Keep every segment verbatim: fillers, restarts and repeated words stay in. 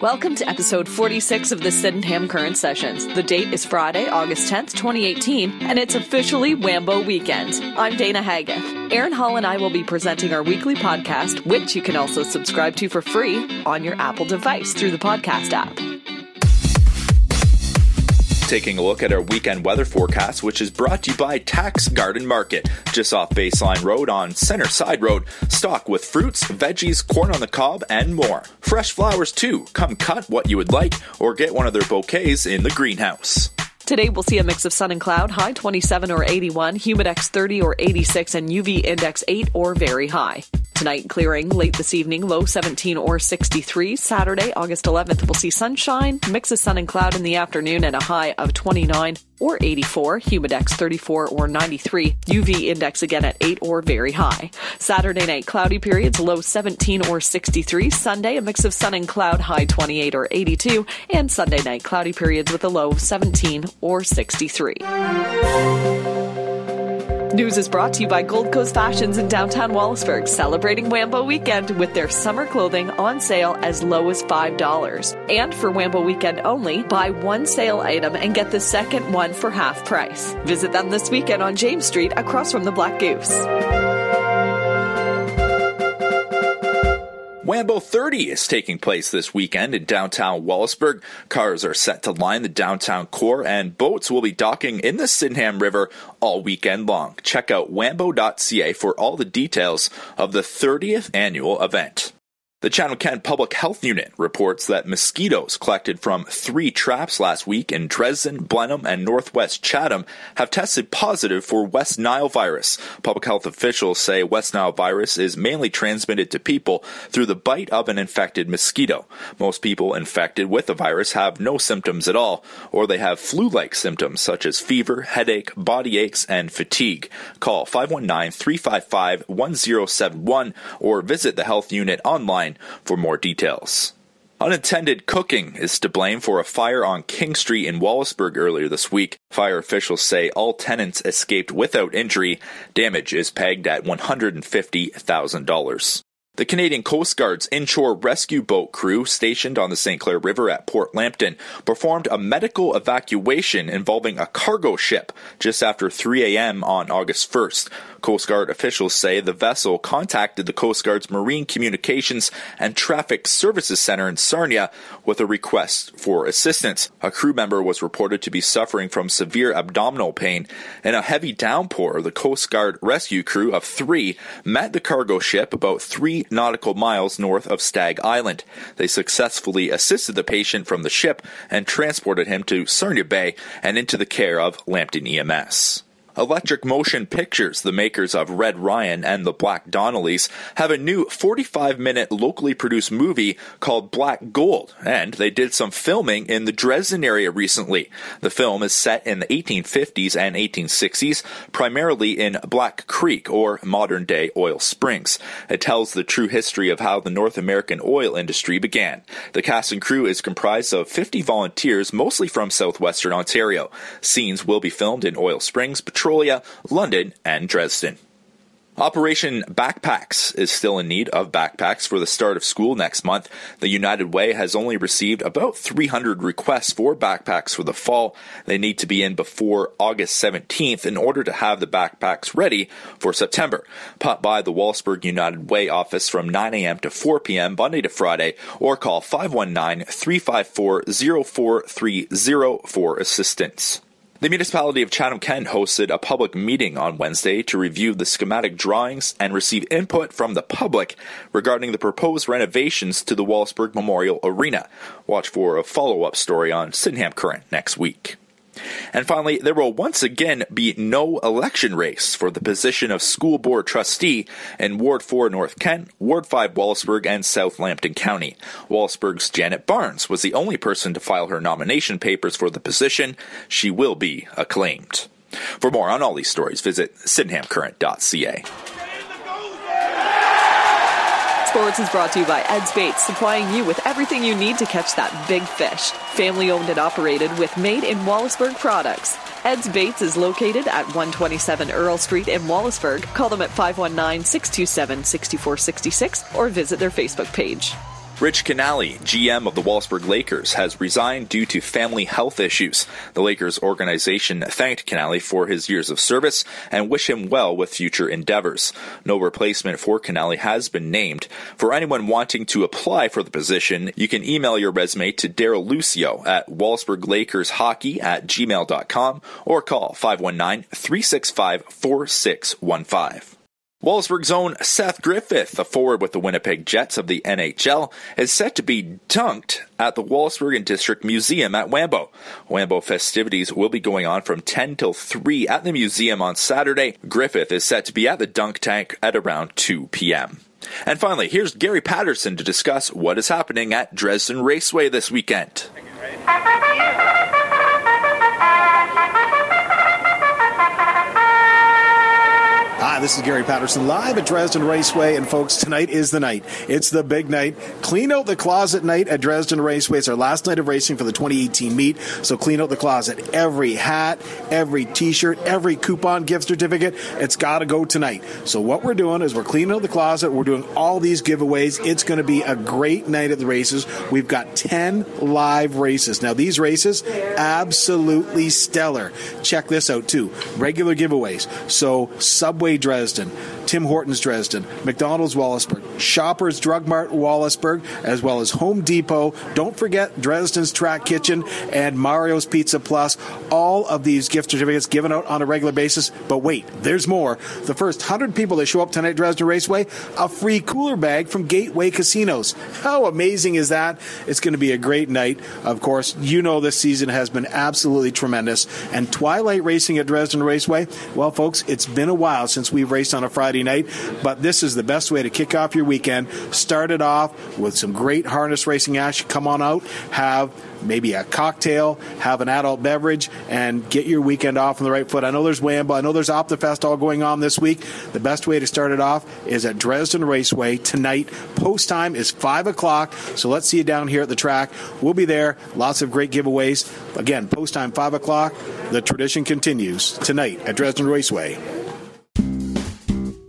Welcome to episode forty-six of the Sydenham Current Sessions. The date is Friday, August tenth, twenty eighteen, and it's officially Wambo Weekend. I'm Dana Haggith. Aaron Hall and I will be presenting our weekly podcast, which you can also subscribe to for free on your Apple device through the podcast app. Taking a look at our weekend weather forecast, which is brought to you by Tacq's Garden Market, just off Baseline Road on Center Side Road. Stock with fruits, veggies, corn on the cob, and more. Fresh flowers too. Come cut what you would like or get one of their bouquets in the greenhouse. Today we'll see a mix of sun and cloud, high twenty-seven or eighty-one, humidex thirty or eighty-six, and U V index eight or very high. Tonight clearing, late this evening, low seventeen or sixty-three. Saturday, August eleventh, we'll see sunshine, mix of sun and cloud in the afternoon, and a high of twenty-nine or eighty-four, humidex thirty-four or ninety-three, U V index again at eight or very high. Saturday night, cloudy periods, low seventeen or sixty-three. Sunday, a mix of sun and cloud, high twenty-eight or eighty-two. And Sunday night, cloudy periods with a low of seventeen or sixty-three. News is brought to you by Gold Coast Fashions in downtown Wallaceburg, celebrating Wambo Weekend with their summer clothing on sale as low as five dollars. And for Wambo Weekend only, buy one sale item and get the second one for half price. Visit them this weekend on James Street across from the Black Goose. Wambo thirty is taking place this weekend in downtown Wallaceburg. Cars are set to line the downtown core, and boats will be docking in the Sydenham River all weekend long. Check out wambo dot c a for all the details of the thirtieth annual event. The Chatham-Kent Public Health Unit reports that mosquitoes collected from three traps last week in Dresden, Blenheim, and northwest Chatham have tested positive for West Nile virus. Public health officials say West Nile virus is mainly transmitted to people through the bite of an infected mosquito. Most people infected with the virus have no symptoms at all, or they have flu-like symptoms such as fever, headache, body aches, and fatigue. Call five one nine, three five five, one zero seven one or visit the health unit online for more details. Unattended cooking is to blame for a fire on King Street in Wallaceburg earlier this week. Fire officials say all tenants escaped without injury. Damage is pegged at one hundred fifty thousand dollars. The Canadian Coast Guard's inshore rescue boat crew stationed on the Saint Clair River at Port Lambton performed a medical evacuation involving a cargo ship just after three a.m. on August first. Coast Guard officials say the vessel contacted the Coast Guard's Marine Communications and Traffic Services Center in Sarnia with a request for assistance. A crew member was reported to be suffering from severe abdominal pain. In a heavy downpour, the Coast Guard rescue crew of three met the cargo ship about three nautical miles north of Stag Island. They successfully assisted the patient from the ship and transported him to Cernia Bay and into the care of Lambton E M S. Electric Motion Pictures, the makers of Red Ryan and the Black Donnellys, have a new forty-five minute locally produced movie called Black Gold, and they did some filming in the Dresden area recently. The film is set in the eighteen fifties and eighteen sixties, primarily in Black Creek, or modern-day Oil Springs. It tells the true history of how the North American oil industry began. The cast and crew is comprised of fifty volunteers, mostly from southwestern Ontario. Scenes will be filmed in Oil Springs, Petrolia, London, and Dresden. Operation Backpacks is still in need of backpacks for the start of school next month. The United Way has only received about three hundred requests for backpacks for the fall. They need to be in before August seventeenth in order to have the backpacks ready for September. Pop by the Walsburg United Way office from nine a.m. to four p.m. Monday to Friday, or call five one nine, three five four, zero four three zero for assistance. The Municipality of Chatham-Kent hosted a public meeting on Wednesday to review the schematic drawings and receive input from the public regarding the proposed renovations to the Wallaceburg Memorial Arena. Watch for a follow-up story on Sydenham Current next week. And finally, there will once again be no election race for the position of school board trustee in Ward four North Kent, Ward five Wallaceburg, and South Lambton County. Wallaceburg's Janet Barnes was the only person to file her nomination papers for the position. She will be acclaimed. For more on all these stories, visit sydenham current dot c a. Sports is brought to you by Ed's Bait, supplying you with everything you need to catch that big fish. Family owned and operated with made in Wallaceburg products. Ed's Baits is located at one twenty-seven Earl Street in Wallaceburg. Call them at five one nine, six two seven, six four six six or visit their Facebook page. Rich Canale, G M of the Wallaceburg Lakers, has resigned due to family health issues. The Lakers organization thanked Canale for his years of service and wish him well with future endeavors. No replacement for Canale has been named. For anyone wanting to apply for the position, you can email your resume to Daryl Lucio at wallaceburg lakers hockey at gmail dot com or call five one nine, three six five, four six one five. Wallaceburg's own Seth Griffith, a forward with the Winnipeg Jets of the N H L, is set to be dunked at the Wallaceburg and District Museum at Wambo. Wambo festivities will be going on from ten till three at the museum on Saturday. Griffith is set to be at the dunk tank at around two p.m. And finally, here's Gary Patterson to discuss what is happening at Dresden Raceway this weekend. Hi, this is Gary Patterson live at Dresden Raceway, and folks, tonight is the night. It's the big night. Clean out the closet night at Dresden Raceway. It's our last night of racing for the twenty eighteen meet, so clean out the closet. Every hat, every t-shirt, every coupon, gift certificate, it's got to go tonight. So what we're doing is we're cleaning out the closet. We're doing all these giveaways. It's going to be a great night at the races. We've got ten live races. Now, these races, absolutely stellar. Check this out, too. Regular giveaways. So Subway Dresden, Tim Hortons Dresden, McDonald's Wallaceburg, Shoppers Drug Mart Wallaceburg, as well as Home Depot. Don't forget Dresden's Track Kitchen and Mario's Pizza Plus. All of these gift certificates given out on a regular basis. But wait, there's more. The first one hundred people that show up tonight at Dresden Raceway, a free cooler bag from Gateway Casinos. How amazing is that? It's going to be a great night. Of course, you know this season has been absolutely tremendous. And Twilight Racing at Dresden Raceway, well, folks, it's been a while since we've raced on a Friday night, but this is the best way to kick off your weekend. Start it off with some great harness racing action. Come on out, have maybe a cocktail, have an adult beverage, and get your weekend off on the right foot. I know there's Wambo, I know there's Optifest all going on this week. The best way to start it off is at Dresden Raceway tonight. Post time is five o'clock, so let's see you down here at the track. We'll be there. Lots of great giveaways. Again, post time, five o'clock. The tradition continues tonight at Dresden Raceway.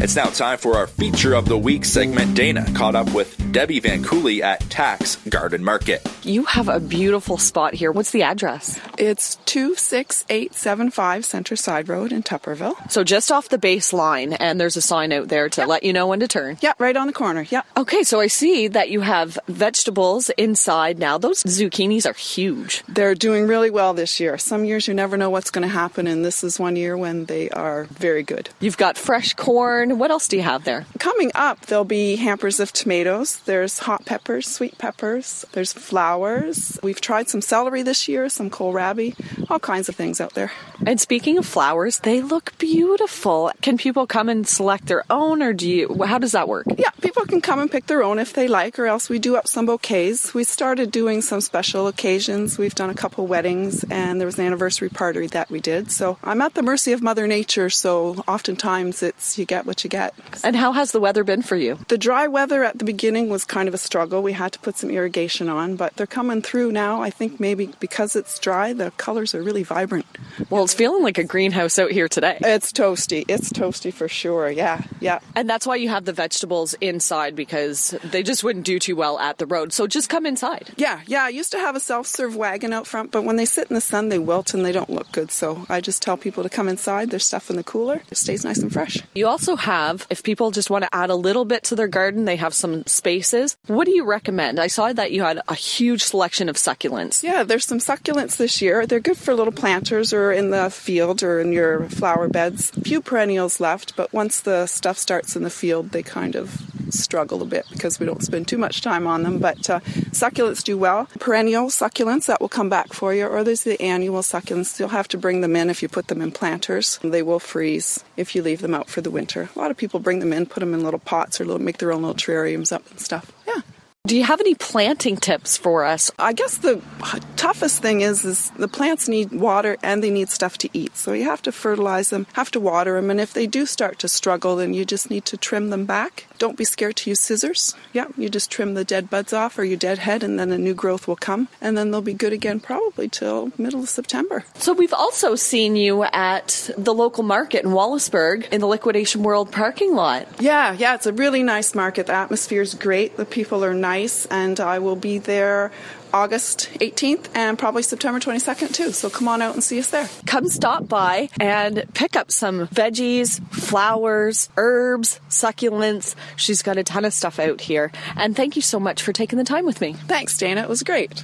It's now time for our Feature of the Week segment. Dana caught up with Debbie Van Cooley at Tacq's Garden Market. You have a beautiful spot here. What's the address? It's two six eight seven five Center Side Road in Tupperville. So just off the base line, and there's a sign out there to yep. let you know when to turn. Yep, right on the corner. Yep. Okay, so I see that you have vegetables inside now. Those zucchinis are huge. They're doing really well this year. Some years you never know what's going to happen, and this is one year when they are very good. You've got fresh corn. What else do you have there? Coming up, there'll be hampers of tomatoes. There's hot peppers, sweet peppers. There's flowers. We've tried some celery this year, some kohlrabi, all kinds of things out there. And speaking of flowers, they look beautiful. Can people come and select their own, or do you? How does that work? Yeah, people can come and pick their own if they like, or else we do up some bouquets. We started doing some special occasions. We've done a couple weddings, and there was an anniversary party that we did. So I'm at the mercy of Mother Nature, so oftentimes it's you get what you get. And how has the weather been for you? The dry weather at the beginning was kind of a struggle. We had to put some irrigation on, but they're coming through now. I think maybe because it's dry, the colors are really vibrant. Well, it's feeling like a greenhouse out here today. It's toasty. It's toasty for sure. Yeah, yeah. And that's why you have the vegetables inside, because they just wouldn't do too well at the road. So just come inside. Yeah, yeah. I used to have a self-serve wagon out front, but when they sit in the sun, they wilt and they don't look good. So I just tell people to come inside. There's stuff in the cooler. It stays nice and fresh. You also have, if people just want to add a little bit to their garden, they have some spaces. What do you recommend? I saw that you had a huge selection of succulents. Yeah, there's some succulents this year. They're good for little planters or in the field or in your flower beds. A few perennials left, but once the stuff starts in the field, they kind of struggle a bit because we don't spend too much time on them. But uh, succulents do well. Perennial succulents, that will come back for you. Or there's the annual succulents. You'll have to bring them in if you put them in planters. They will freeze if you leave them out for the winter. A lot of people bring them in, put them in little pots or little, make their own little terrariums up and stuff. Yeah. Do you have any planting tips for us? I guess the toughest thing is, is the plants need water and they need stuff to eat. So you have to fertilize them, have to water them, and if they do start to struggle, then you just need to trim them back. Don't be scared to use scissors. Yeah, you just trim the dead buds off or your dead head, and then a new growth will come, and then they'll be good again probably till middle of September. So we've also seen you at the local market in Wallaceburg in the Liquidation World parking lot. Yeah, yeah, it's a really nice market. The atmosphere is great. The people are nice, and I will be there August eighteenth and probably September twenty-second too. So come on out and see us there. Come stop by and pick up some veggies, flowers, herbs, succulents. She's got a ton of stuff out here. And thank you so much for taking the time with me. Thanks, Dana. It was great.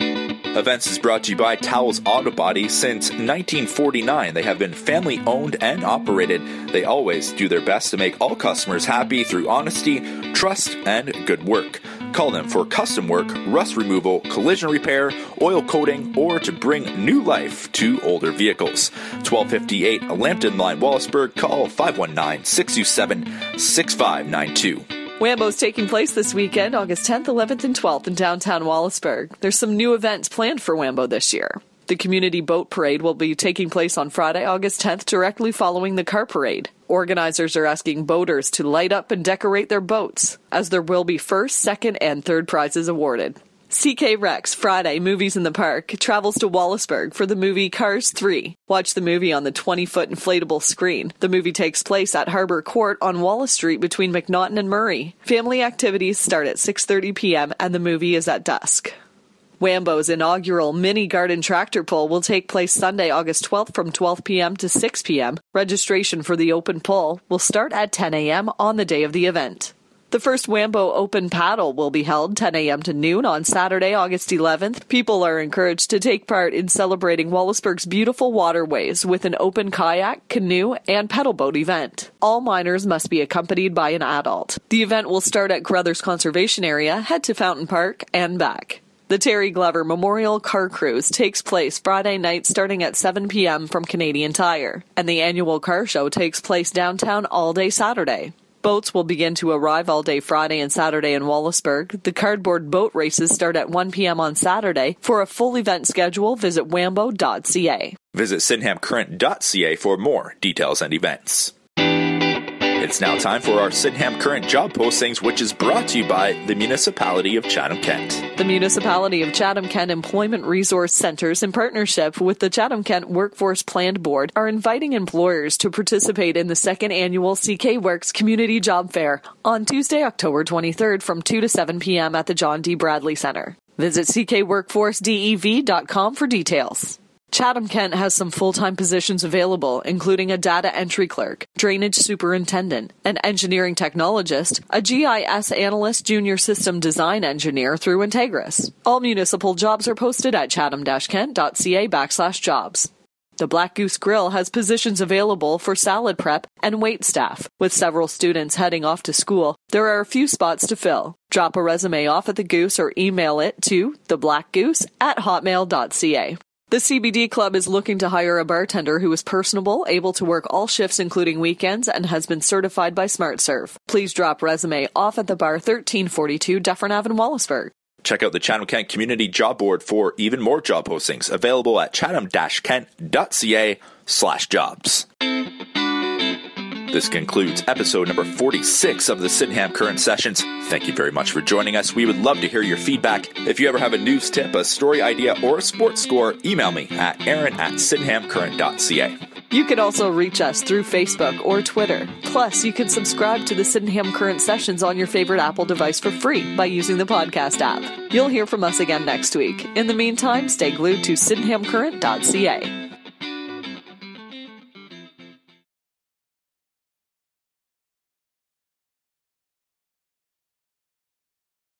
Events is brought to you by Towels Auto Body. Since nineteen forty-nine, they have been family owned and operated. They always do their best to make all customers happy through honesty, trust, and good work. Call them for custom work, rust removal, collision repair, oil coating, or to bring new life to older vehicles. twelve fifty-eight Lambton Line, Wallaceburg. Call five one nine, six two seven, six five nine two. Wambo's taking place this weekend, August tenth, eleventh, and twelfth in downtown Wallaceburg. There's some new events planned for Wambo this year. The community boat parade will be taking place on Friday, August tenth, directly following the car parade. Organizers are asking boaters to light up and decorate their boats, as there will be first, second, and third prizes awarded. C K Rex, Friday, Movies in the Park, travels to Wallaceburg for the movie Cars three. Watch the movie on the twenty-foot inflatable screen. The movie takes place at Harbour Court on Wallace Street between McNaughton and Murray. Family activities start at six thirty p.m. and the movie is at dusk. Wambo's inaugural mini garden tractor pull will take place Sunday, August twelfth from twelve p.m. to six p.m. Registration for the open pull will start at ten a.m. on the day of the event. The first Wambo Open Paddle will be held ten a.m. to noon on Saturday, August eleventh. People are encouraged to take part in celebrating Wallaceburg's beautiful waterways with an open kayak, canoe, and pedal boat event. All minors must be accompanied by an adult. The event will start at Carruthers Conservation Area, head to Fountain Park, and back. The Terry Glover Memorial Car Cruise takes place Friday night starting at seven p.m. from Canadian Tire, and the annual car show takes place downtown all day Saturday. Boats will begin to arrive all day Friday and Saturday in Wallaceburg. The cardboard boat races start at one p.m. on Saturday. For a full event schedule, visit wambo dot c a. Visit sydenham current dot c a for more details and events. It's now time for our Sydenham Current job postings, which is brought to you by the Municipality of Chatham-Kent. The Municipality of Chatham-Kent Employment Resource Centres, in partnership with the Chatham-Kent Workforce Plan Board, are inviting employers to participate in the second annual C K Works Community Job Fair on Tuesday, October twenty-third from two to seven p.m. at the John D. Bradley Centre. Visit c k workforce dev dot com for details. Chatham-Kent has some full-time positions available, including a data entry clerk, drainage superintendent, an engineering technologist, a G I S analyst, junior system design engineer through Integris. All municipal jobs are posted at chatham-kent.ca backslash jobs. The Black Goose Grill has positions available for salad prep and wait staff. With several students heading off to school, there are a few spots to fill. Drop a resume off at the Goose or email it to theblackgoose at hotmail.ca. The C B D Club is looking to hire a bartender who is personable, able to work all shifts including weekends, and has been certified by SmartServe. Please drop resume off at the bar thirteen forty-two Dufferin Avenue, Wallaceburg. Check out the Chatham-Kent Community Job Board for even more job postings available at chatham-kent.ca slash jobs. This concludes episode number forty-six of the Sydenham Current Sessions. Thank you very much for joining us. We would love to hear your feedback. If you ever have a news tip, a story idea, or a sports score, email me at aaron at sydenhamcurrent.ca. You can also reach us through Facebook or Twitter. Plus, you can subscribe to the Sydenham Current Sessions on your favorite Apple device for free by using the podcast app. You'll hear from us again next week. In the meantime, stay glued to sydenhamcurrent.ca.